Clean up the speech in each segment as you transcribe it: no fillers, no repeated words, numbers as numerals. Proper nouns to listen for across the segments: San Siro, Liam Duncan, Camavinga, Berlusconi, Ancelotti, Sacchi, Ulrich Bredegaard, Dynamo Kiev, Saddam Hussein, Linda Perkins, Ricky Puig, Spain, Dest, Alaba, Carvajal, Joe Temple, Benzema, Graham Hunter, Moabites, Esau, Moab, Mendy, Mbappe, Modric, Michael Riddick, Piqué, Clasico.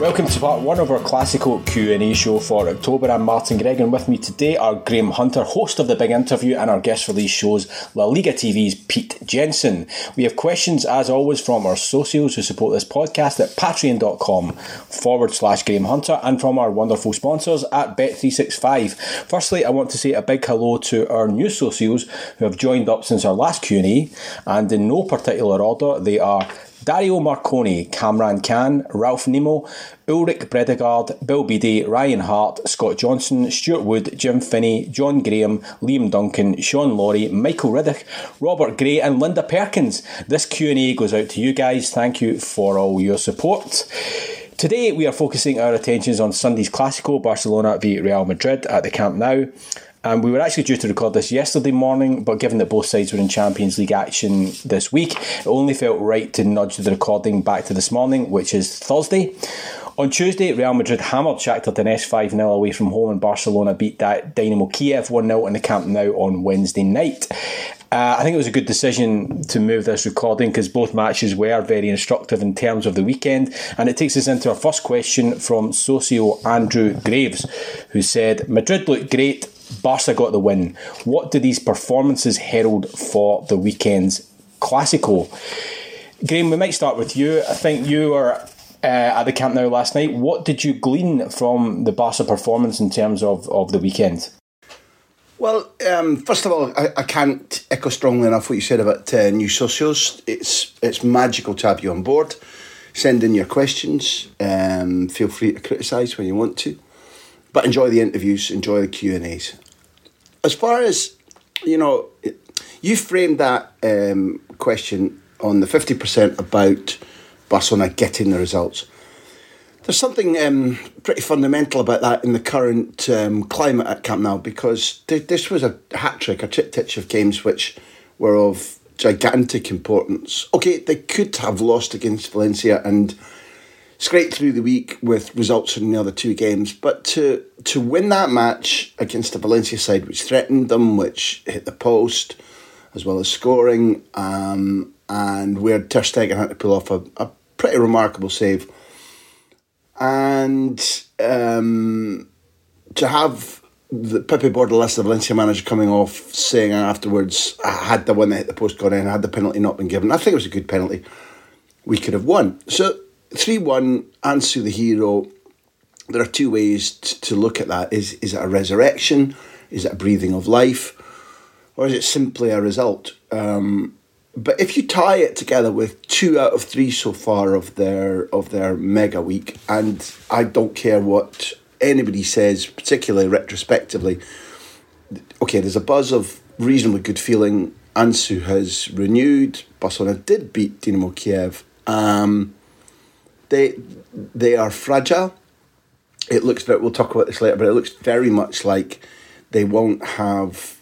Welcome to part one of our Clasico Q&A show for October. I'm Martin Gregg, and with me today are Graham Hunter, host of The Big Interview, and our guest for these shows, La Liga TV's Pete Jensen. We have questions, as always, from our socios who support this podcast at patreon.com/Graham Hunter and from our wonderful sponsors at Bet365. Firstly, I want to say a big hello to our new socios who have joined up since our last Q&A, and in no particular order, they are Dario Marconi, Kamran Khan, Ralph Nemo, Ulrich Bredegaard, Bill Beattie, Ryan Hart, Scott Johnson, Stuart Wood, Jim Finney, John Graham, Liam Duncan, Sean Laurie, Michael Riddick, Robert Gray and Linda Perkins. This Q&A goes out to you guys. Thank you for all your support. Today we are focusing our attentions on Sunday's Clasico, Barcelona v Real Madrid at the Camp Nou. And we were actually due to record this yesterday morning, but given that both sides were in Champions League action this week, it only felt right to nudge the recording back to this morning, which is Thursday. On Tuesday, Real Madrid hammered Shakhtar Donetsk 5-0 away from home, and Barcelona beat that Dynamo Kiev 1-0 in the Camp Nou on Wednesday night. I think it was a good decision to move this recording because both matches were very instructive in terms of the weekend. And it takes us into our first question from socio Andrew Graves, who said, Madrid looked great, Barca got the win. What do these performances herald for the weekend's Clasico? Graham, we might start with you. I think you were at the Camp Nou last night. What did you glean from the Barca performance in terms of the weekend? Well, first of all, I can't echo strongly enough what you said about new socios. It's magical to have you on board. Send in your questions. Feel free to criticise when you want to. But enjoy the interviews, enjoy the Q&As. As far as, you know, you framed that question on the 50% about Barcelona getting the results. There's something pretty fundamental about that in the current climate at Camp Nou, because this was a hat-trick, a triptych of games which were of gigantic importance. Okay, they could have lost against Valencia and scraped through the week with results in the other two games, but to win that match against the Valencia side, which threatened them, which hit the post, as well as scoring, and where Ter Stegen had to pull off a pretty remarkable save, and to have the Pepe Bordalas, the Valencia manager, coming off saying afterwards, had the one that hit the post gone in, had the penalty not been given, I think it was a good penalty, we could have won. So 3-1, Ansu the hero. There are two ways to look at that. Is it a resurrection? Is it a breathing of life? Or is it simply a result? But if you tie it together with 2 out of 3 so far of their mega week, and I don't care what anybody says, particularly retrospectively, okay, there's a buzz of reasonably good feeling. Ansu has renewed. Barcelona did beat Dynamo Kiev. They are fragile. It looks very, we'll talk about this later, but it looks very much like they won't have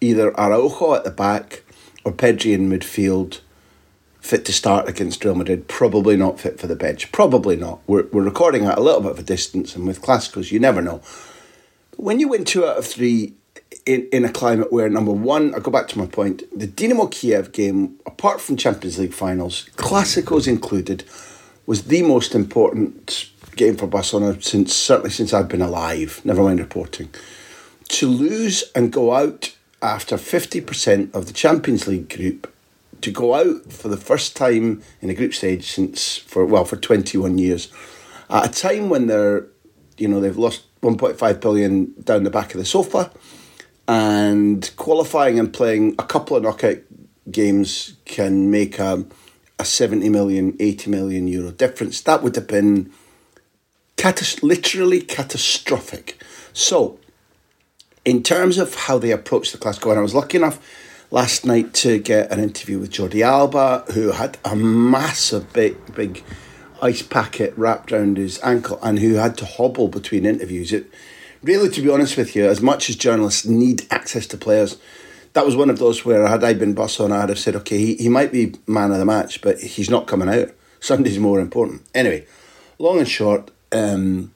either Araujo at the back or Pedri in midfield fit to start against Real Madrid. Probably not fit for the bench. Probably not. We're recording at a little bit of a distance, and with Clasicos, you never know. When you win 2 out of 3 in a climate where, number one, I go back to my point, the Dynamo Kiev game, apart from Champions League finals, Clasicos included, was the most important game for Barcelona since I've been alive, never mind reporting. To lose and go out after 50% of the Champions League group, to go out for the first time in a group stage for 21 years, at a time when they've lost 1.5 billion down the back of the sofa, and qualifying and playing a couple of knockout games can make a 70 million, 80 million euro difference. That would have been literally catastrophic. So in terms of how they approached the Clasico, and I was lucky enough last night to get an interview with Jordi Alba, who had a massive big ice packet wrapped around his ankle and who had to hobble between interviews. It really, to be honest with you, as much as journalists need access to players, that was one of those where had I been Barcelona, I'd have said, okay, he might be man of the match, but he's not coming out. Sunday's more important. Anyway, long and short, and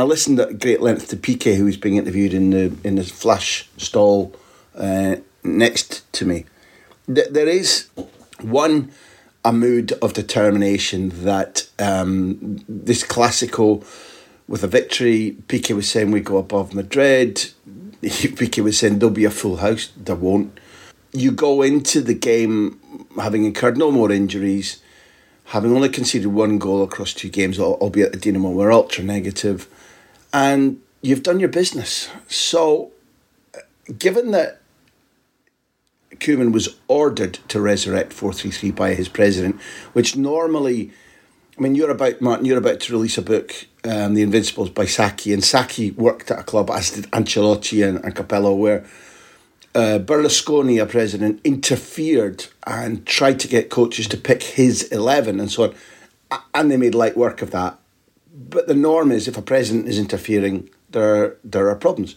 I listened at great length to Piqué, who was being interviewed in the flash stall next to me. There is one, a mood of determination that this Clasico, with a victory, Piqué was saying we go above Madrid. Piqué was saying there'll be a full house. There won't. You go into the game having incurred no more injuries, having only conceded one goal across two games, albeit at Dynamo were ultra negative, and you've done your business. So, given that Koeman was ordered to resurrect 4-3-3 by his president, which normally, I mean, Martin, you're about to release a book, The Invincibles by Sacchi, and Sacchi worked at a club, as did Ancelotti and Capello, where Berlusconi, a president, interfered and tried to get coaches to pick his 11 and so on, and they made light work of that. But the norm is if a president is interfering, there are problems.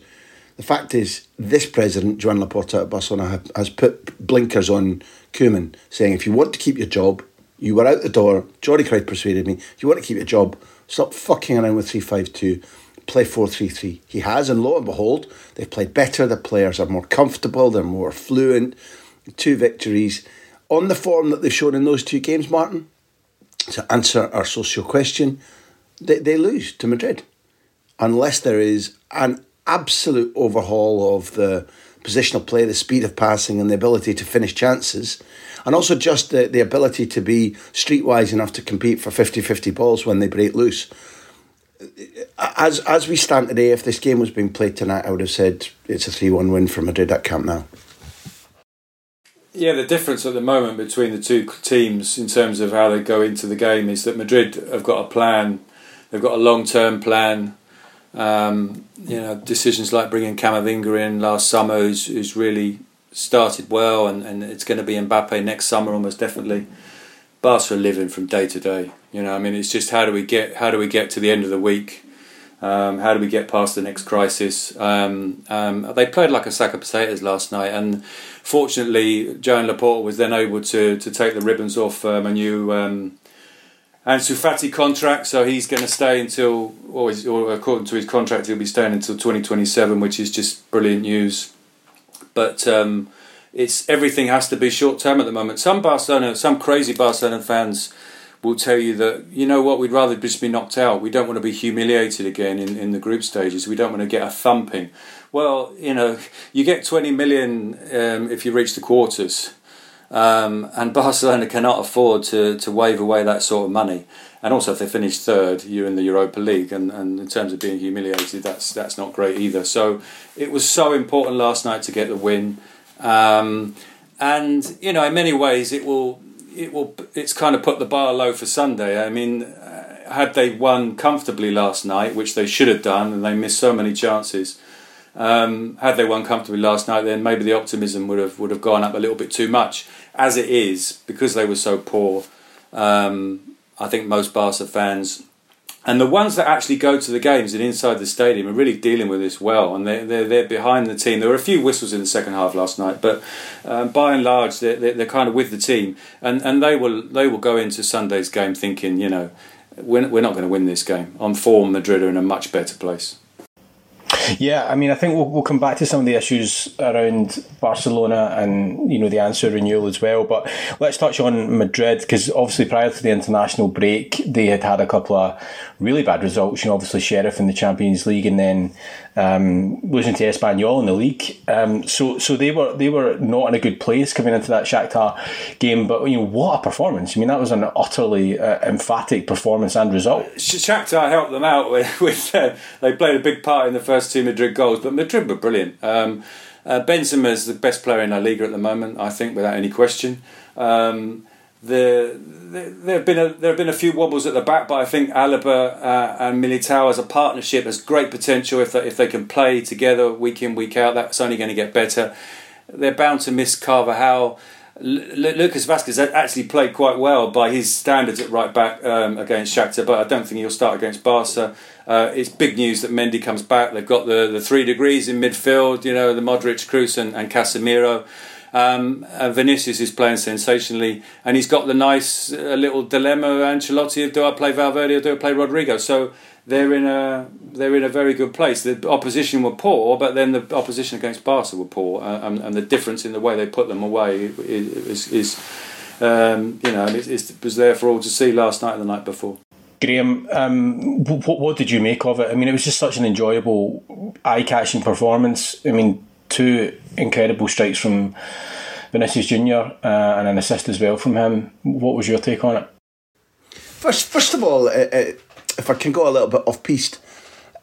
The fact is, this president, Joan Laporta at Barcelona, has put blinkers on Koeman, saying, if you want to keep your job, you were out the door, Jordi Cruyff persuaded me, if you want to keep your job, stop fucking around with 3-5-2, play 4-3-3. He has, and lo and behold, they've played better, the players are more comfortable, they're more fluent, 2 victories. On the form that they've shown in those 2 games, Martin, to answer our social question, they lose to Madrid, unless there is an absolute overhaul of the positional play, the speed of passing and the ability to finish chances, and also just the ability to be streetwise enough to compete for 50-50 balls when they break loose. As we stand today, if this game was being played tonight, I would have said it's a 3-1 win for Madrid at Camp Nou. Yeah, the difference at the moment between the two teams in terms of how they go into the game is that Madrid have got a plan, they've got a long-term plan. Decisions like bringing Camavinga in last summer, who's really started well, and it's going to be Mbappe next summer almost definitely. Barca are living from day to day. It's just how do we get to the end of the week? How do we get past the next crisis? They played like a sack of potatoes last night, and fortunately, Joan Laporta was then able to take the ribbons off Manu. Ansu Fati contract, so he's going to stay until, or according to his contract, he'll be staying until 2027, which is just brilliant news. But it's everything has to be short term at the moment. Some crazy Barcelona fans will tell you that, you know what, we'd rather just be knocked out. We don't want to be humiliated again in the group stages. We don't want to get a thumping. Well, you get 20 million if you reach the quarters. And Barcelona cannot afford to wave away that sort of money. And also, if they finish third, you're in the Europa League. And in terms of being humiliated, that's not great either. So it was so important last night to get the win. In many ways, it's kind of put the bar low for Sunday. I mean, had they won comfortably last night, which they should have done, and they missed so many chances. Had they won comfortably last night, then maybe the optimism would have gone up a little bit too much. As it is, because they were so poor, I think most Barca fans, and the ones that actually go to the games and inside the stadium, are really dealing with this well, and they're behind the team. There were a few whistles in the second half last night, but by and large, they're kind of with the team, and they will go into Sunday's game thinking, we're not going to win this game. On form, Madrid are in a much better place. Yeah, I think we'll come back to some of the issues around Barcelona and the Ansu renewal as well. But let's touch on Madrid, because obviously prior to the international break, they had a couple of really bad results. Obviously Sheriff in the Champions League, and then losing to Espanyol in the league. So they were not in a good place coming into that Shakhtar game. But what a performance! That was an utterly emphatic performance and result. Shakhtar helped them out with they played a big part in the first 2 Madrid goals, but Madrid were brilliant. Benzema is the best player in La Liga at the moment, I think, without any question. There have been a few wobbles at the back, but I think Alaba and Militao as a partnership has great potential if they can play together week in, week out. That's only going to get better. They're bound to miss Carvajal. Lucas Vazquez actually played quite well by his standards at right back against Shakhtar, but I don't think he'll start against Barca. It's big news that Mendy comes back. They've got the 3 degrees in midfield, you know, the Modric, Kroos and Casemiro. Vinicius is playing sensationally, and he's got the nice little dilemma, Ancelotti, do I play Valverde or do I play Rodrigo? So they're in a very good place. The opposition were poor, but then the opposition against Barca were poor, and the difference in the way they put them away is was there for all to see last night and the night before. Graham, what did you make of it? I mean, it was just such an enjoyable, eye-catching performance. I mean, 2 incredible strikes from Vinicius Junior and an assist as well from him. What was your take on it? First of all, if I can go a little bit off-piste,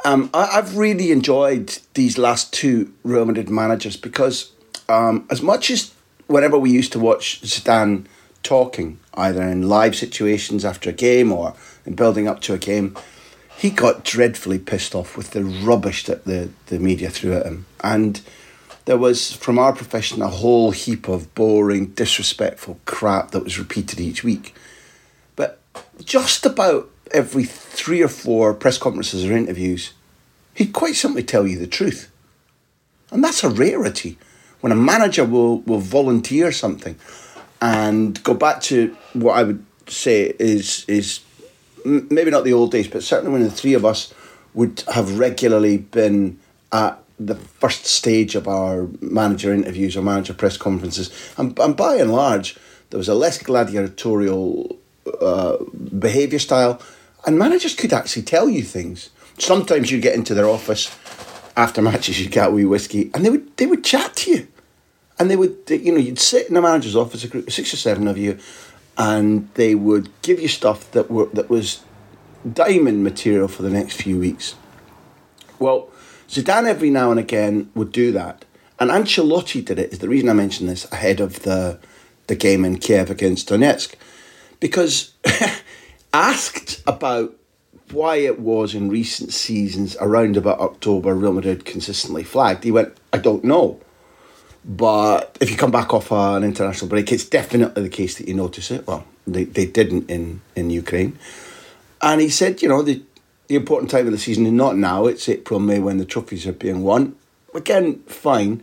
I've really enjoyed these last 2 Real Madrid managers because as much as whenever we used to watch Zidane talking, either in live situations after a game or in building up to a game, he got dreadfully pissed off with the rubbish that the media threw at him. And there was, from our profession, a whole heap of boring, disrespectful crap that was repeated each week. But just about every 3 or 4 press conferences or interviews, he'd quite simply tell you the truth. And that's a rarity. When a manager will volunteer something and go back to what I would say is maybe not the old days, but certainly when the 3 of us would have regularly been at the first stage of our manager interviews or manager press conferences, and by and large there was a less gladiatorial behaviour style, and managers could actually tell you things. Sometimes you get into their office after matches, you get a wee whiskey, and they would chat to you, and they would, you know, you'd sit in the manager's office, a group of 6 or 7 of you, and they would give you stuff that was diamond material for the next few weeks. Well, Zidane every now and again would do that. And Ancelotti did it, is the reason I mention this, ahead of the game in Kiev against Donetsk. Because asked about why it was in recent seasons, around about October, Real Madrid consistently flagged, he went, I don't know. But if you come back off an international break, it's definitely the case that you notice it. Well, they didn't in Ukraine. And he said, you know, the important time of the season is not now, it's April, May, when the trophies are being won. Again, fine.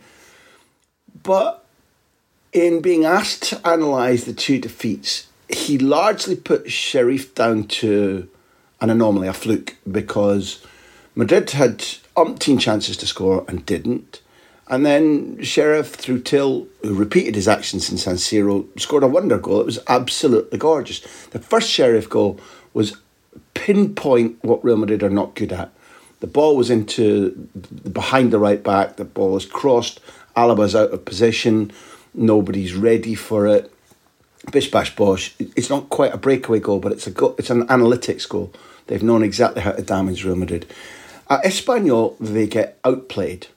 But in being asked to analyse the 2 defeats, he largely put Sheriff down to an anomaly, a fluke, because Madrid had umpteen chances to score and didn't. And then Sheriff, through Till, who repeated his actions in San Siro, scored a wonder goal. It was absolutely gorgeous. The first Sheriff goal was pinpoint what Real Madrid are not good at. The ball was into behind the right back. The ball is crossed. Alaba's out of position. Nobody's ready for it. Bish bash bosh. It's not quite a breakaway goal, but it's an analytics goal. They've known exactly how to damage Real Madrid. At Espanyol, they get outplayed.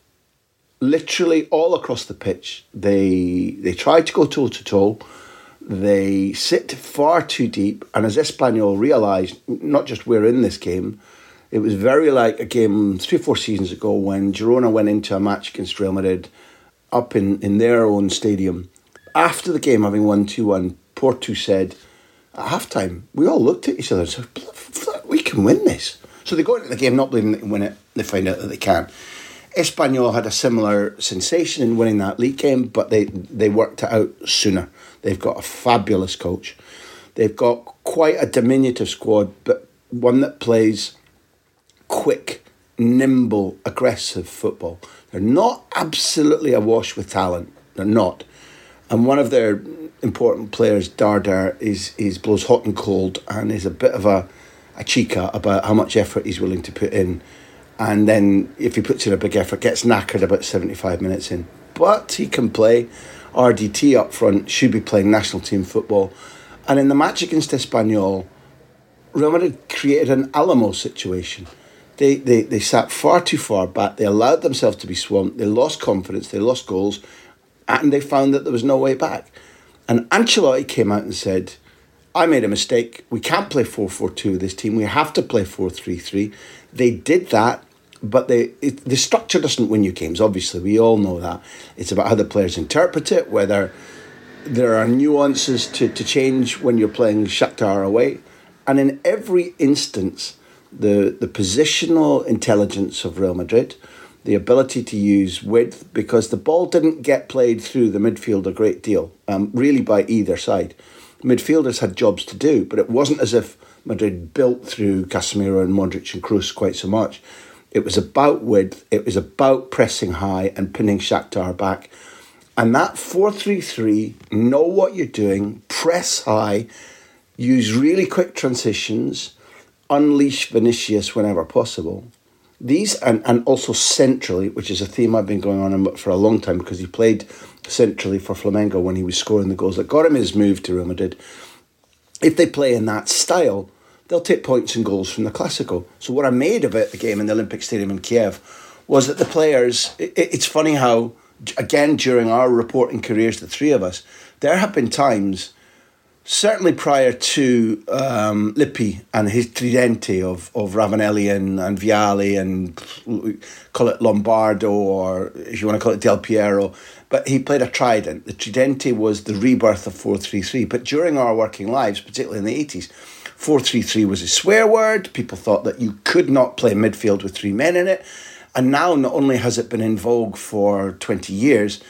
Literally all across the pitch. They try to go toe to toe. They sit far too deep, and as Espanyol realised, not just we're in this game, it was very like a game 3 or 4 seasons ago when Girona went into a match against Real Madrid up in their own stadium. After the game, having won 2-1, Portu said, at halftime, we all looked at each other and said, we can win this. So they go into the game not believing they can win it, they find out that they can. Espanyol had a similar sensation in winning that league game, but they worked it out sooner. They've got a fabulous coach. They've got quite a diminutive squad, but one that plays quick, nimble, aggressive football. They're not absolutely awash with talent. They're not. And one of their important players, Dardar, is blows hot and cold and is a bit of a chica about how much effort he's willing to put in. And then if he puts in a big effort, gets knackered about 75 minutes in. But he can play. RDT up front should be playing national team football. And in the match against Espanyol, Real Madrid created an Alamo situation. They sat far too far back. They allowed themselves to be swamped. They lost confidence. They lost goals. And they found that there was no way back. And Ancelotti came out and said, I made a mistake. We can't play 4-4-2 with this team. We have to play 4-3-3. They did that, but the structure doesn't win you games, obviously. We all know that. It's about how the players interpret it, whether there are nuances to change when you're playing Shakhtar away. And in every instance, the positional intelligence of Real Madrid, the ability to use width, because the ball didn't get played through the midfield a great deal, really by either side. Midfielders had jobs to do, but it wasn't as if Madrid built through Casemiro and Modric and Kroos quite so much. It was about width, it was about pressing high and pinning Shakhtar back. And that 4-3-3, know what you're doing, press high, use really quick transitions, unleash Vinicius whenever possible. These, and also centrally, which is a theme I've been going on about for a long time, because he played centrally for Flamengo when he was scoring the goals that got him his move to Real Madrid. If they play in that style, they'll take points and goals from the Clasico. So what I made about the game in the Olympic Stadium in Kiev was that the players, it's funny how, again, during our reporting careers, the three of us, there have been times, certainly prior to Lippi and his tridente of Ravanelli and Vialli and call it Lombardo, or if you want to call it Del Piero, but he played a trident. The tridente was the rebirth of 4-3-3. But during our working lives, particularly in the 80s, 4-3-3 was a swear word. People thought that you could not play midfield with three men in it. And now not only has it been in vogue for 20 years,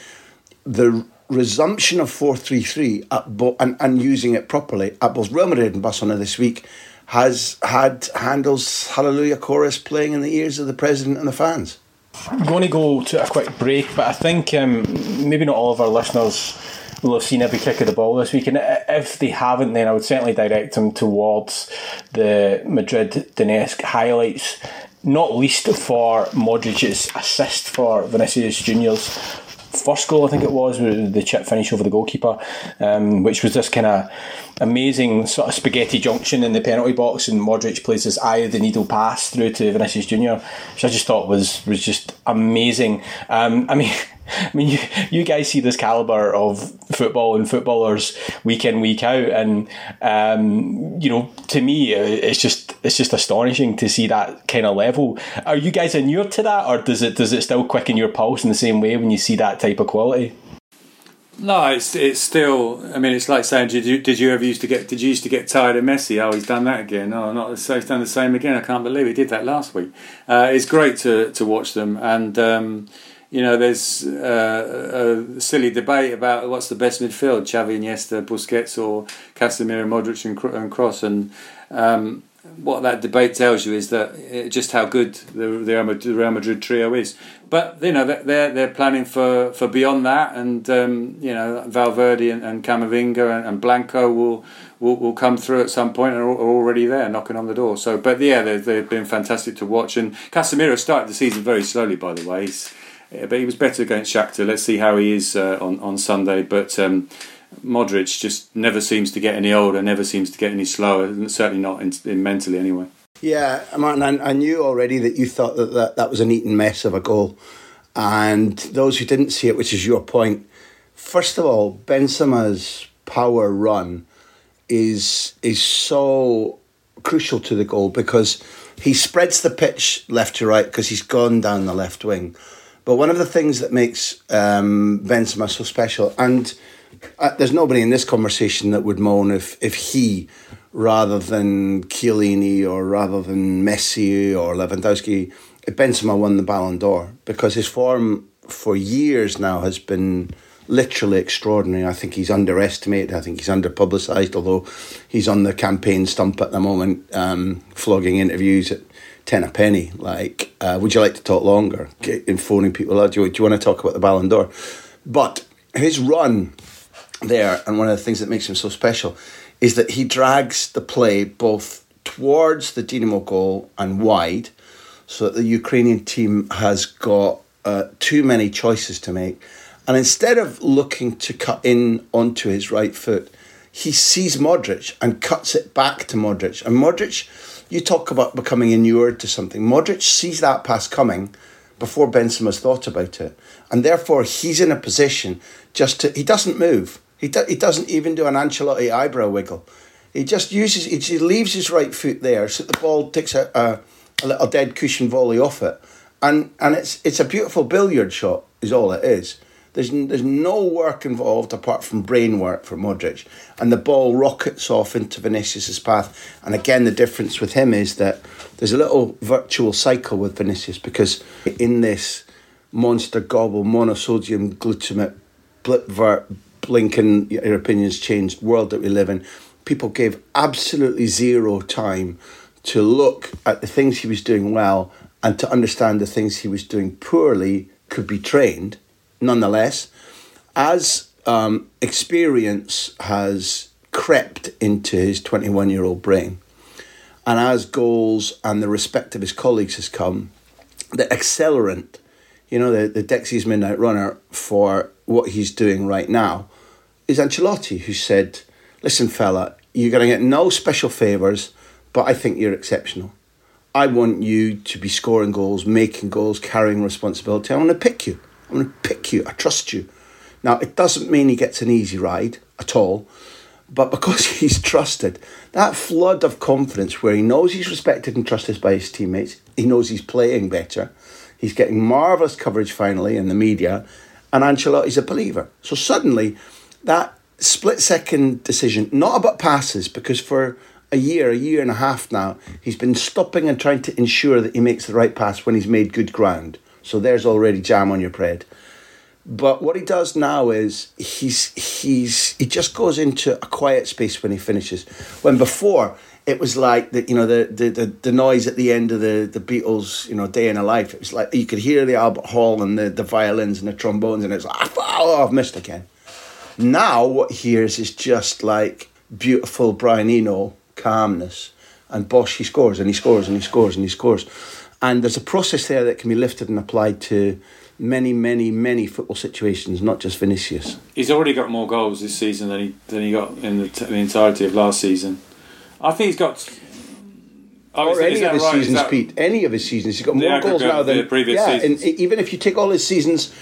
the resumption of 4-3-3 and using it properly at both Real Madrid and Barcelona this week has had Handel's Hallelujah Chorus playing in the ears of the president and the fans. I'm going to go to a quick break, but I think maybe not all of our listeners will have seen every kick of the ball this week, and if they haven't, then I would certainly direct them towards the Madrid-Donetsk highlights, not least for Modric's assist for Vinicius Junior's first goal, I think it was, with the chip finish over the goalkeeper, which was this kind of amazing sort of spaghetti junction in the penalty box, and Modric plays this eye of the needle pass through to Vinicius Junior, which I just thought was just amazing. I mean, you guys see this calibre of football and footballers week in, week out, and you know, to me, it's just astonishing to see that kind of level. Are you guys inured to that, or does it still quicken your pulse in the same way when you see that type of quality? No, it's still. I mean, it's like saying, did you used to get tired of Messi? Oh, he's done that again. Oh, not so he's done the same again. I can't believe he did that last week. It's great to watch them and. You know, there's a silly debate about what's the best midfield, Xavi, Iniesta, Busquets, or Casemiro, Modric and Kroos. And what that debate tells you is that just how good the Real Madrid trio is. But, you know, they're planning for beyond that. And, you know, Valverde and Camavinga and Blanco will come through at some point and are already there knocking on the door. So, but, yeah, they've been fantastic to watch. And Casemiro started the season very slowly, by the way. But he was better against Shakhtar. Let's see how he is on Sunday. But Modric just never seems to get any older, never seems to get any slower, and certainly not in mentally anyway. Yeah, Martin, I knew already that you thought that was an eaten mess of a goal. And those who didn't see it, which is your point, first of all, Benzema's power run is so crucial to the goal because he spreads the pitch left to right because he's gone down the left wing. But one of the things that makes Benzema so special, and there's nobody in this conversation that would moan if he, rather than Chiellini or rather than Messi or Lewandowski, if Benzema won the Ballon d'Or, because his form for years now has been literally extraordinary. I think he's underestimated. I think he's under-publicised, although he's on the campaign stump at the moment, flogging interviews at 10 a penny, like, would you like to talk longer? In phoning people out, do you want to talk about the Ballon d'Or? But his run there, and one of the things that makes him so special, is that he drags the play both towards the Dynamo goal and wide, so that the Ukrainian team has got too many choices to make. And instead of looking to cut in onto his right foot, he sees Modric and cuts it back to Modric. And Modric, you talk about becoming inured to something. Modric sees that pass coming before Benzema's thought about it. And therefore, he's in a position just to... He doesn't move. He doesn't even do an Ancelotti eyebrow wiggle. He just uses, he leaves his right foot there, so the ball takes a little dead cushion volley off it, and it's a beautiful billiard shot is all it is. There's no work involved apart from brain work for Modric, and the ball rockets off into Vinicius's path. And again, the difference with him is that there's a little virtual cycle with Vinicius, because in this monster gobble, monosodium glutamate, blipvert, blinking your opinions changed world that we live in, people gave absolutely zero time to look at the things he was doing well and to understand the things he was doing poorly could be trained. Nonetheless, as experience has crept into his 21-year-old brain, and as goals and the respect of his colleagues has come, the accelerant, you know, the Dexy's Midnight Runner for what he's doing right now is Ancelotti, who said, listen, fella, you're going to get no special favours, but I think you're exceptional. I want you to be scoring goals, making goals, carrying responsibility. I'm going to pick you. I trust you. Now, it doesn't mean he gets an easy ride at all, but because he's trusted, that flood of confidence where he knows he's respected and trusted by his teammates, he knows he's playing better, he's getting marvellous coverage finally in the media, and Ancelotti's a believer. So suddenly, that split-second decision, not about passes, because for a year and a half now, he's been stopping and trying to ensure that he makes the right pass when he's made good ground. So there's already jam on your bread. But what he does now is he just goes into a quiet space when he finishes. When before it was like the noise at the end of the Beatles, Day in a Life. It was like you could hear the Albert Hall and the violins and the trombones, and it's like, oh, I've missed again. Now what he hears is just like beautiful Brian Eno calmness, and bosh, he scores and he scores and he scores and he scores. And there's a process there that can be lifted and applied to many, many, many football situations, not just Vinicius. He's already got more goals this season than he got in the entirety of last season. I think he's got... Or any of his seasons, Pete. Any of his seasons. He's got more goals now than... the previous seasons. And even if you take all his seasons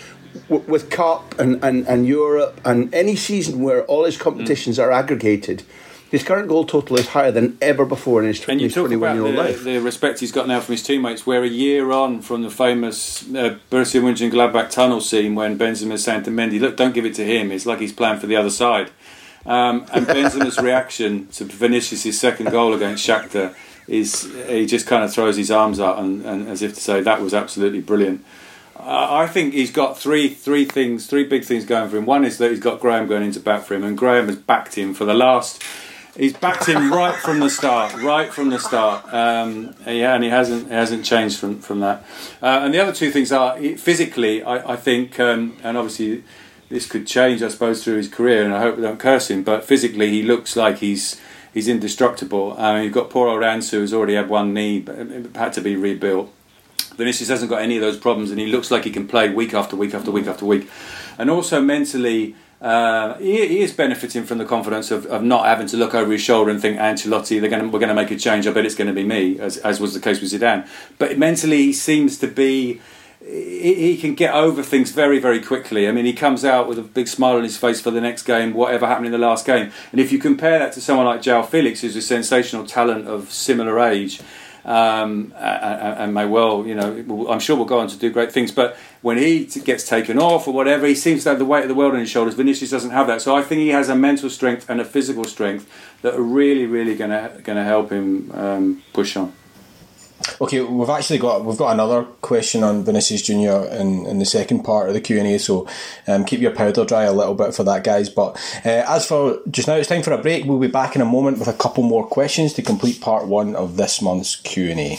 with Cup and Europe and any season where all his competitions are aggregated... His current goal total is higher than ever before in his 21-year-old life. And you talk about the respect he's got now from his teammates, where a year on from the famous Borussia Mönchengladbach tunnel scene when Benzema's saying to Mendy, look, don't give it to him, it's like he's playing for the other side. And Benzema's reaction to Vinicius' second goal against Shakhtar is he just kind of throws his arms up and as if to say, that was absolutely brilliant. I think he's got three big things going for him. One is that he's got Graham going into bat for him, and Graham has backed him for the last... He's backed him right from the start. And he hasn't changed from that. And the other two things are, physically, I think, and obviously this could change, I suppose, through his career, and I hope we don't curse him, but physically he looks like he's indestructible. You've got poor old Ansu, who's already had one knee, but it had to be rebuilt. Vinicius hasn't got any of those problems, and he looks like he can play week after week after week after week. And also mentally... he is benefiting from the confidence of not having to look over his shoulder and think, Ancelotti, we're going to make a change, I bet it's going to be me, as was the case with Zidane. But mentally he seems to be, he can get over things very, very quickly. I mean, he comes out with a big smile on his face for the next game, whatever happened in the last game. And if you compare that to someone like João Felix, who's a sensational talent of similar age, and may well, I'm sure will go on to do great things, but when he gets taken off or whatever, he seems to have the weight of the world on his shoulders. Vinicius doesn't have that, so I think he has a mental strength and a physical strength that are really, really going to help him push on. Okay, we've got another question on Vinicius Junior in the second part of the Q&A, so keep your powder dry a little bit for that, guys. But as for just now, it's time for a break. We'll be back in a moment with a couple more questions to complete part one of this month's Q&A.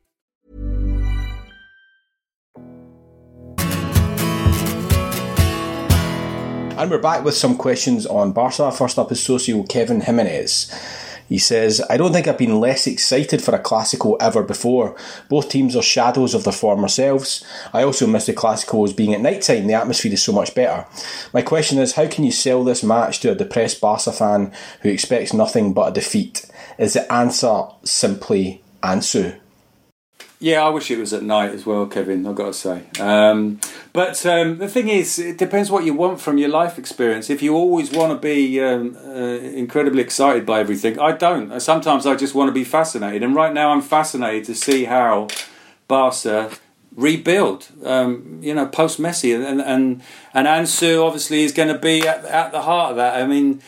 And we're back with some questions on Barca. First up is Socio Kevin Jimenez. He says, I don't think I've been less excited for a Clasico ever before. Both teams are shadows of their former selves. I also miss the Clasico as being at night time. The atmosphere is so much better. My question is, how can you sell this match to a depressed Barca fan who expects nothing but a defeat? Is the answer simply Ansu? Yeah, I wish it was at night as well, Kevin, I've got to say. But the thing is, it depends what you want from your life experience. If you always want to be incredibly excited by everything, I don't. Sometimes I just want to be fascinated. And right now I'm fascinated to see how Barca rebuild, post-Messi. And Ansu, obviously, is going to be at the heart of that. I mean,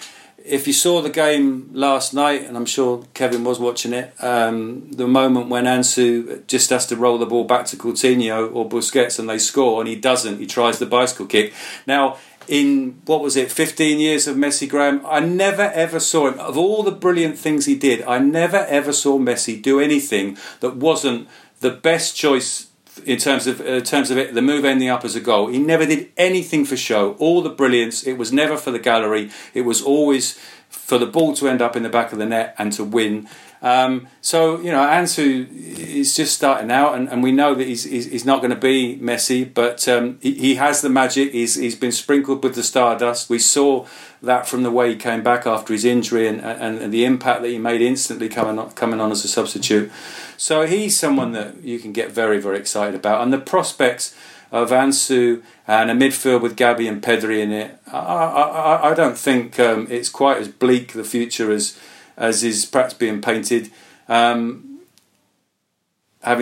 if you saw the game last night, and I'm sure Kevin was watching it, the moment when Ansu just has to roll the ball back to Coutinho or Busquets and they score, and he doesn't, he tries the bicycle kick. Now, in, 15 years of Messi, Graham, I never ever saw him, of all the brilliant things he did, I never ever saw Messi do anything that wasn't the best choice in terms of it, the move ending up as a goal. He never did anything for show. All the brilliance, it was never for the gallery. It was always for the ball to end up in the back of the net and to win. Ansu is just starting out, and we know that he's not going to be Messi, but he has the magic. He's been sprinkled with the stardust. We saw that from the way he came back after his injury and the impact that he made instantly coming on as a substitute. So he's someone that you can get very, very excited about. And the prospects of Ansu and a midfield with Gabi and Pedri in it, I don't think it's quite as bleak the future as is perhaps being painted. Having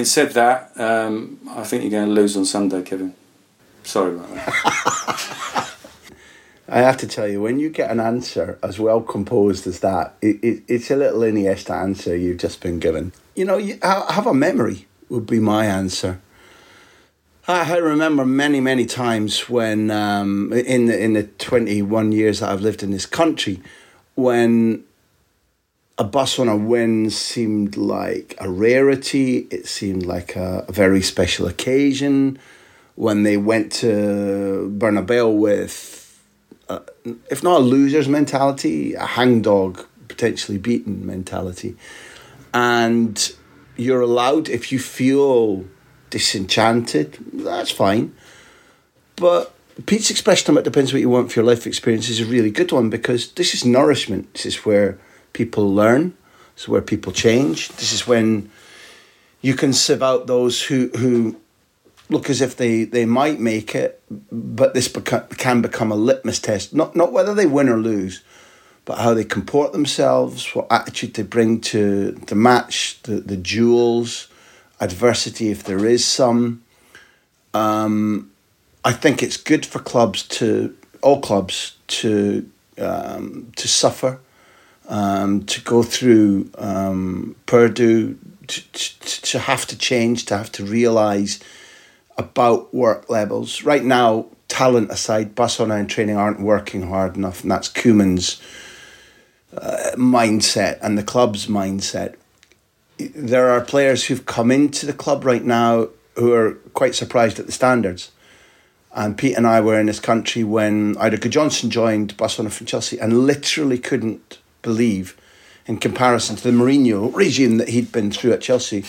said that, I think you're going to lose on Sunday, Kevin. Sorry about that. I have to tell you, when you get an answer as well composed as that, it's a little Iniesta answer you've just been given. You know, I have a memory would be my answer. I remember many times when in the 21 years that I've lived in this country, when a Barcelona win seemed like a rarity. It seemed like a very special occasion. When they went to Bernabeu with, if not a loser's mentality, a hangdog, potentially beaten mentality. And you're allowed, if you feel disenchanted, that's fine. But Pete's expression about depends what you want for your life experience is a really good one, because this is nourishment. This is where people learn. This is where people change. This is when you can sieve out those who look as if they might make it, but this can become a litmus test. Not whether they win or lose, but how they comport themselves, what attitude they bring to the match, the duels, adversity if there is some. I think it's good for all clubs to suffer. To go through Purdue, to have to change, to have to realise about work levels. Right now, talent aside, Barcelona and training aren't working hard enough, and that's Koeman's mindset and the club's mindset. There are players who've come into the club right now who are quite surprised at the standards. And Pete and I were in this country when Araujo Johnson joined Barcelona from Chelsea and literally couldn't believe, in comparison to the Mourinho regime that he'd been through at Chelsea,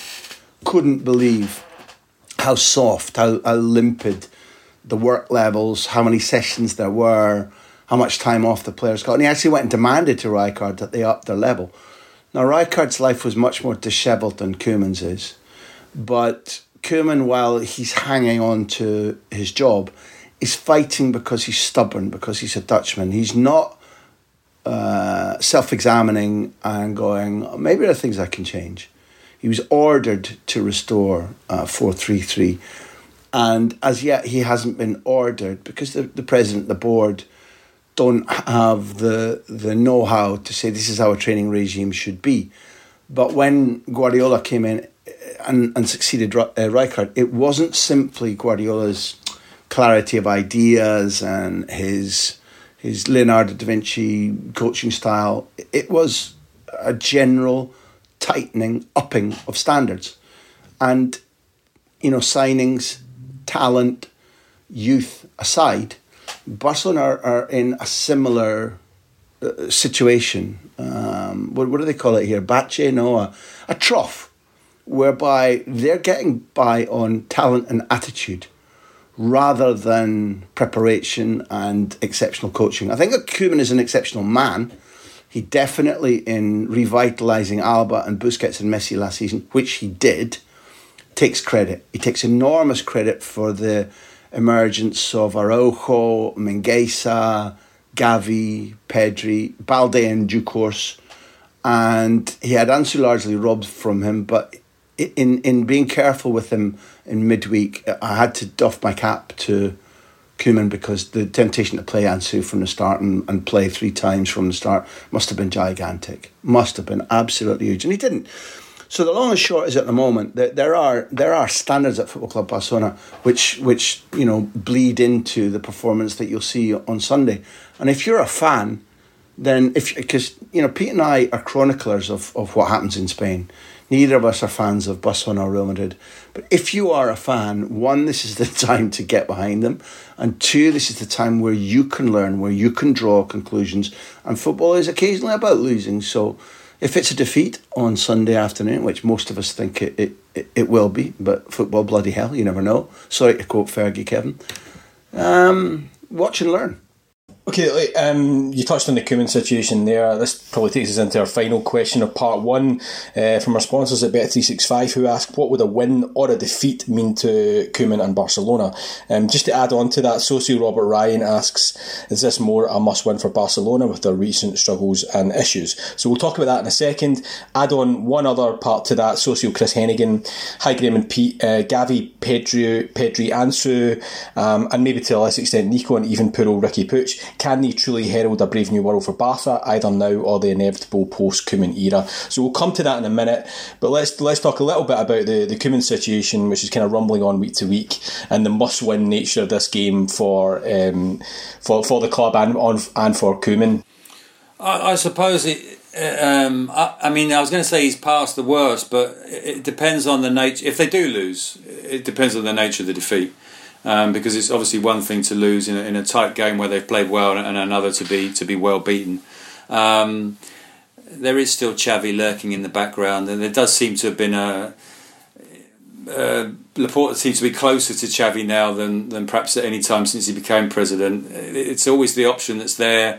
couldn't believe how soft, how limpid the work levels, how many sessions there were, how much time off the players got. And he actually went and demanded to Rijkaard that they up their level. Now, Rijkaard's life was much more dishevelled than Koeman's is. But Koeman, while he's hanging on to his job, is fighting because he's stubborn, because he's a Dutchman. He's not self-examining and going, oh, maybe there are things I can change. He was ordered to restore 4-3-3, And as yet, he hasn't been ordered because the president, the board, don't have the know-how to say this is how a training regime should be. But when Guardiola came in and succeeded Rijkaard, it wasn't simply Guardiola's clarity of ideas and his Leonardo da Vinci coaching style. It was a general tightening, upping of standards. And, you know, signings, talent, youth aside, Barcelona are in a similar situation. What do they call it here? A trough, whereby they're getting by on talent and attitude rather than preparation and exceptional coaching. I think that Koeman is an exceptional man. He definitely, in revitalising Alba and Busquets and Messi last season, which he did, takes credit. He takes enormous credit for the emergence of Araujo, Mingueza, Gavi, Pedri, Balde in due course. And he had Ansu largely robbed from him, but in being careful with him in midweek, I had to doff my cap to Koeman because the temptation to play Ansu from the start and play three times from the start must have been gigantic. Must have been absolutely huge. And he didn't. So the long and short is at the moment that there are standards at Football Club Barcelona which you know bleed into the performance that you'll see on Sunday. And if you're a fan, then because you know Pete and I are chroniclers of what happens in Spain. Neither of us are fans of Barcelona or Real Madrid. But if you are a fan, one, this is the time to get behind them. And two, this is the time where you can learn, where you can draw conclusions. And football is occasionally about losing. So if it's a defeat on Sunday afternoon, which most of us think it will be, but football, bloody hell, you never know. Sorry to quote Fergie, Kevin. Watch and learn. Okay, you touched on the Koeman situation there. This probably takes us into our final question of part one from our sponsors at Bet365, who asked, what would a win or a defeat mean to Koeman and Barcelona? Just to add on to that, Socio Robert Ryan asks, is this more a must-win for Barcelona with their recent struggles and issues? So we'll talk about that in a second. Add on one other part to that, Socio Chris Hennigan, hi Graham and Pete, Gavi, Pedri Ansu, and maybe to a lesser extent Nico and even poor old Ricky Puig. Can they truly herald a brave new world for Barca, either now or the inevitable post-Koeman era? So we'll come to that in a minute, but let's talk a little bit about the Koeman situation, which is kind of rumbling on week to week, and the must-win nature of this game for the club and for Koeman. I suppose it. I was going to say he's past the worst, but it depends on the nature. If they do lose, it depends on the nature of the defeat. Because it's obviously one thing to lose in a tight game where they've played well, and another to be well beaten. There is still Xavi lurking in the background, and there does seem to have been Laporta seems to be closer to Xavi now than perhaps at any time since he became president. It's always the option that's there,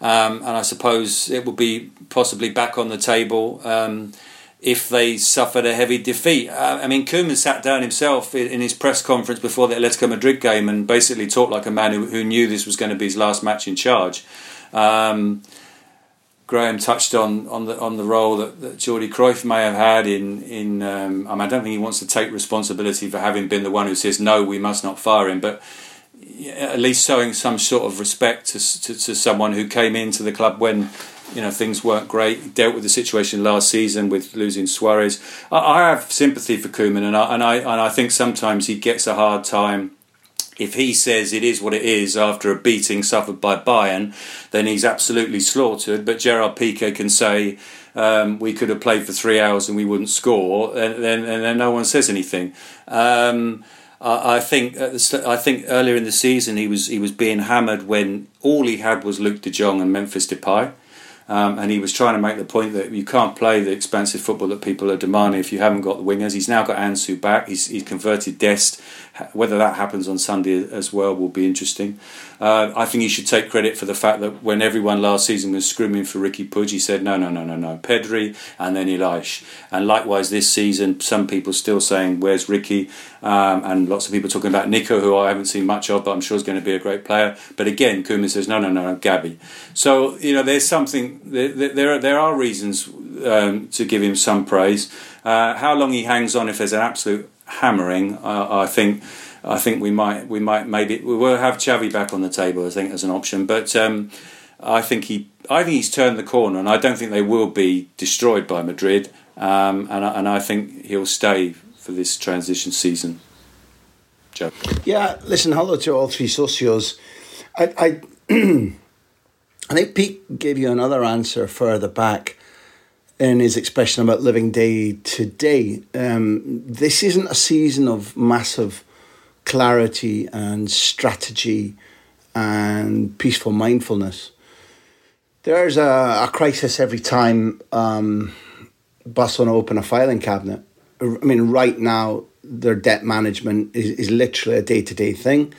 and I suppose it will be possibly back on the table. If they suffered a heavy defeat. Koeman sat down himself in his press conference before the Atletico Madrid game and basically talked like a man who knew this was going to be his last match in charge. Graham touched on the role that Jordi Cruyff may have had I don't think he wants to take responsibility for having been the one who says, no, we must not fire him, but at least showing some sort of respect to someone who came into the club when things weren't great. Dealt with the situation last season with losing Suarez. I have sympathy for Koeman, and I think sometimes he gets a hard time. If he says it is what it is after a beating suffered by Bayern, then he's absolutely slaughtered. But Gerard Piqué can say we could have played for 3 hours and we wouldn't score, and then no one says anything. I think earlier in the season he was being hammered when all he had was Luke de Jong and Memphis Depay. And he was trying to make the point that you can't play the expansive football that people are demanding if you haven't got the wingers. He's now got Ansu back. He's converted Dest. Whether that happens on Sunday as well will be interesting. I think he should take credit for the fact that when everyone last season was screaming for Ricky Puig, he said, no, Pedri and then Elias. And likewise this season, some people still saying, where's Ricky? and lots of people talking about Nico, who I haven't seen much of, but I'm sure is going to be a great player. But again, Koeman says, no, Gabby. So, you know, there's something, there are reasons to give him some praise. How long he hangs on, if there's an absolute hammering, I think we might maybe we will have Xavi back on the table, I think, as an option. But I think he's turned the corner, and I don't think they will be destroyed by Madrid. And I think he'll stay for this transition season. Joe. Yeah, listen, hello to all three socios. I think Pete gave you another answer further back in his expression about living day to day. This isn't a season of massive clarity and strategy and peaceful mindfulness. There's a crisis every time Barcelona open a filing cabinet. I mean, right now, their debt management is literally a day-to-day thing.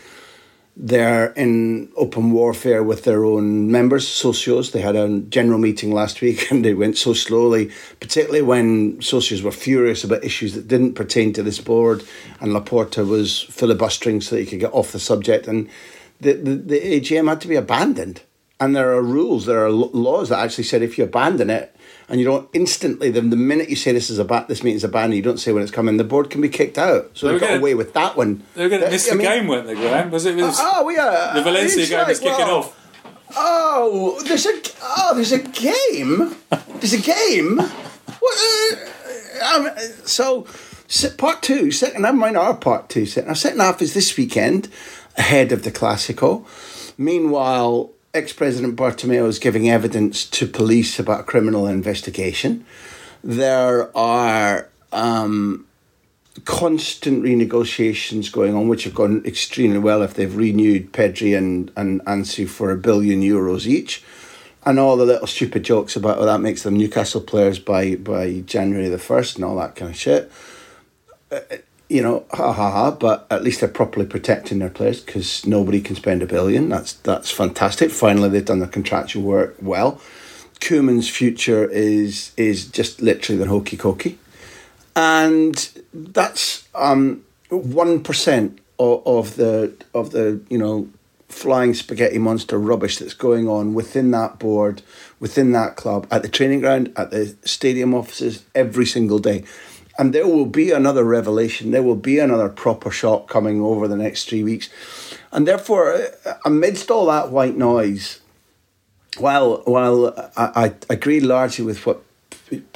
They're in open warfare with their own members, socios. They had a general meeting last week and they went so slowly, particularly when socios were furious about issues that didn't pertain to this board, and Laporta was filibustering so that he could get off the subject. And the AGM had to be abandoned. And there are rules, there are laws that actually said if you abandon it, and you don't instantly, then the minute you say this meeting's abandoned, you don't say when it's coming, the board can be kicked out. So they got away with that one. They were going to miss the game, weren't they, Graham? The Valencia game was kicking off. Oh, there's a game? There's a game? What? So, part two, never mind our part two. Second half is this weekend, ahead of the Clasico. Meanwhile, ex-President Bartomeu is giving evidence to police about a criminal investigation. There are constant renegotiations going on, which have gone extremely well if they've renewed Pedri and Ansu for €1 billion each. And all the little stupid jokes about that makes them Newcastle players by January the 1st and all that kind of shit. You know, but at least they're properly protecting their players because nobody can spend $1 billion. That's fantastic. Finally, they've done their contractual work well. Koeman's future is just literally the hokey cokey. And that's 1% of the you know, flying spaghetti monster rubbish that's going on within that board, within that club, at the training ground, at the stadium offices, every single day. And there will be another revelation. There will be another proper shock coming over the next 3 weeks. And therefore, amidst all that white noise, while I agree largely with what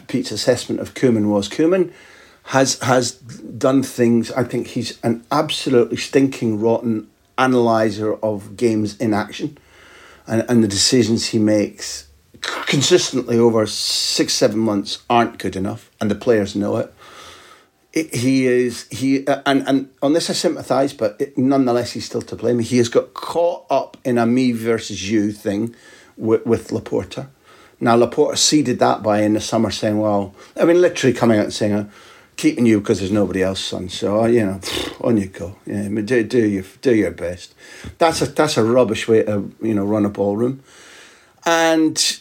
Pete's assessment of Koeman was, Koeman has done things. I think he's an absolutely stinking rotten analyzer of games in action and the decisions he makes consistently over 6-7 months aren't good enough, and the players know it. He on this I sympathise, but nonetheless he's still to blame. He has got caught up in a me versus you thing with Laporta. Now Laporta seeded that by in the summer saying, well, I mean literally coming out and saying, I'm keeping you because there's nobody else, son. So you know, on you go. Yeah, I mean, do your best. That's a rubbish way to run a ballroom. And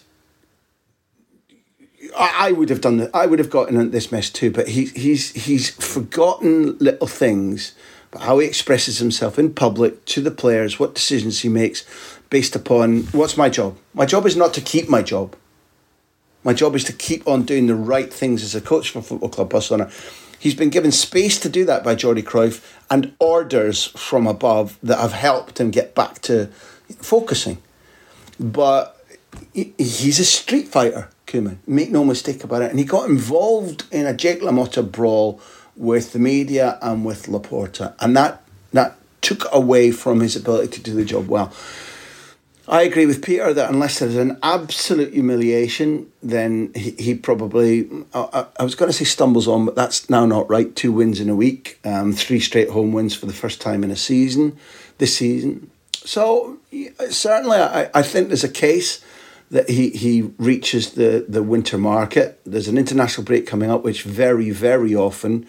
I would have done that. I would have gotten into this mess too. But he's forgotten little things, about how he expresses himself in public to the players, what decisions he makes, based upon what's my job. My job is not to keep my job. My job is to keep on doing the right things as a coach for Football Club Barcelona. He's been given space to do that by Jordi Cruyff and orders from above that have helped him get back to focusing, but. He's a street fighter, Koeman. Make no mistake about it. And he got involved in a Jake LaMotta brawl with the media and with Laporta. And that took away from his ability to do the job well. I agree with Peter that unless there's an absolute humiliation, then he probably... I was going to say stumbles on, but that's now not right. 2 wins in a week. 3 straight home wins for the first time in a season. This season. So, certainly, I think there's a case that he reaches the winter market. There's an international break coming up, which very, very often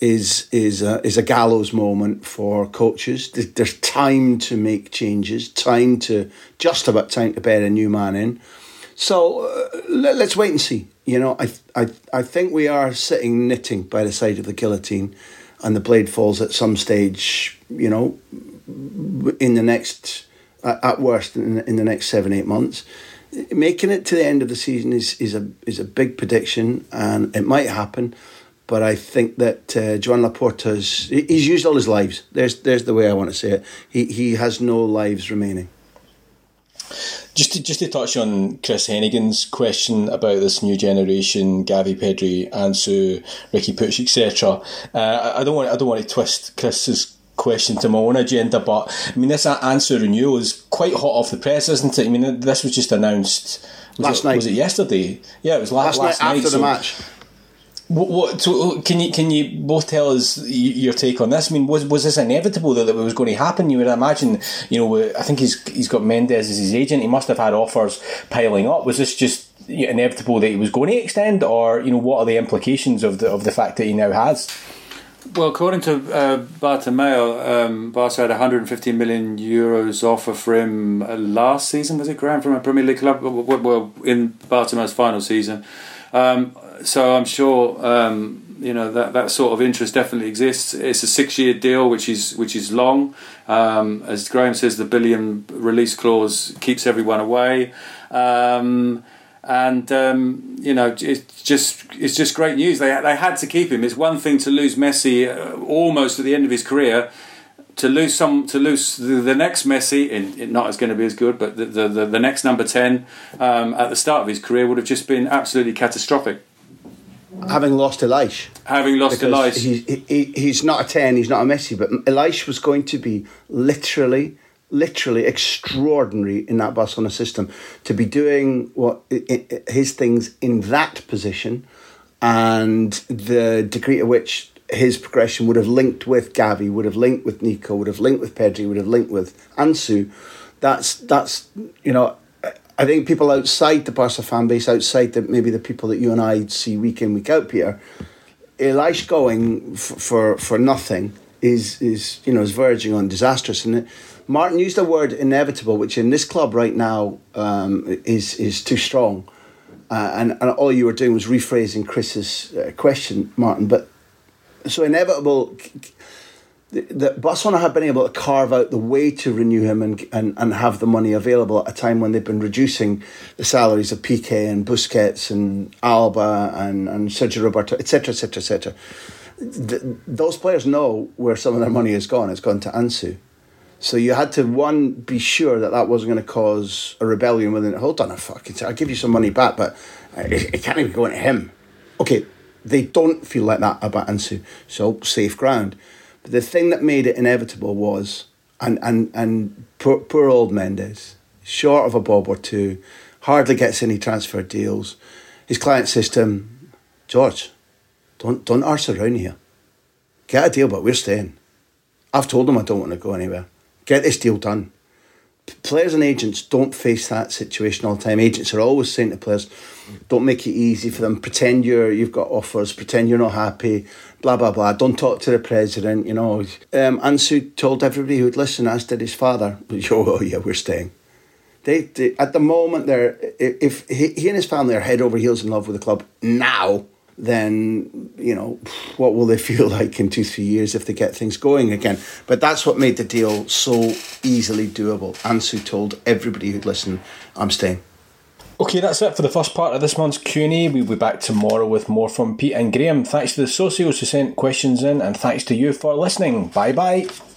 is a gallows moment for coaches. There's time to make changes, time to bed a new man in. So let's wait and see. You know, I think we are sitting knitting by the side of the guillotine and the blade falls at some stage, you know, in the next, at worst, in the next 7-8 months. Making it to the end of the season is a big prediction, and it might happen. But I think that Joan Laporta's, he's used all his lives. There's the way I want to say it. He has no lives remaining. Just to touch on Chris Hennigan's question about this new generation, Gavi, Pedri, Ansu, Ricky Puig, etc. I don't want to twist Chris's question to my own agenda, but I mean, this Ansu renewal is quite hot off the press, isn't it? I mean, this was just announced last night. Was it yesterday? Yeah, it was last night after the match. Can you both tell us your take on this? I mean, was this inevitable that it was going to happen? You would imagine, you know, I think he's got Mendes as his agent. He must have had offers piling up. Was this just inevitable that he was going to extend, or, you know, what are the implications of the fact that he now has? Well, according to Bartomeu, Barca had €150 million offer for him last season. Was it, Graham, from a Premier League club? Well, in Bartomeu's final season. So I'm sure that sort of interest definitely exists. It's a 6-year deal, which is long. As Graham says, the billion release clause keeps everyone away, it's just great news. They had to keep him. It's one thing to lose Messi almost at the end of his career. To lose the next Messi, not as going to be as good, but the next number 10 at the start of his career would have just been absolutely catastrophic. Having lost Elias, he's not a 10, he's not a Messi, but Elias was going to be literally extraordinary in that Barcelona system. To be doing what his things in that position, and the degree to which his progression would have linked with Gavi, would have linked with Nico, would have linked with Pedri, would have linked with Ansu. That's you know, I think people outside the Barca fan base, outside maybe the people that you and I see week in, week out, Peter, Elias going for nothing is verging on disastrous. And Martin used the word inevitable, which in this club right now is too strong. And all you were doing was rephrasing Chris's question, Martin, but. So inevitable that Barcelona have been able to carve out the way to renew him and have the money available at a time when they've been reducing the salaries of Piqué and Busquets and Alba and Sergio Roberto, etc. Those players know where some of their money has gone. It's gone to Ansu. So you had to, one, be sure that wasn't going to cause a rebellion within it. Hold on a fucking second, I'll give you some money back, but it can't even go into him. Okay. They don't feel like that about Ansu, so safe ground. But the thing that made it inevitable was, and poor old Mendes, short of a bob or two, hardly gets any transfer deals. His client system, George, don't arse around here. Get a deal, but we're staying. I've told them I don't want to go anywhere. Get this deal done. Players and agents don't face that situation all the time. Agents are always saying to players, don't make it easy for them. Pretend you've got offers. Pretend you're not happy. Blah, blah, blah. Don't talk to the president, you know. Ansu told everybody who'd listen, as did his father, oh, yeah, we're staying. They at the moment, they're, if he and his family are head over heels in love with the club now, then, you know, what will they feel like in 2-3 years if they get things going again? But that's what made the deal so easily doable. Ansu told everybody who'd listen, I'm staying. Okay, that's it for the first part of this month's Q&A. We'll be back tomorrow with more from Pete and Graham. Thanks to the socios who sent questions in, and thanks to you for listening. Bye-bye.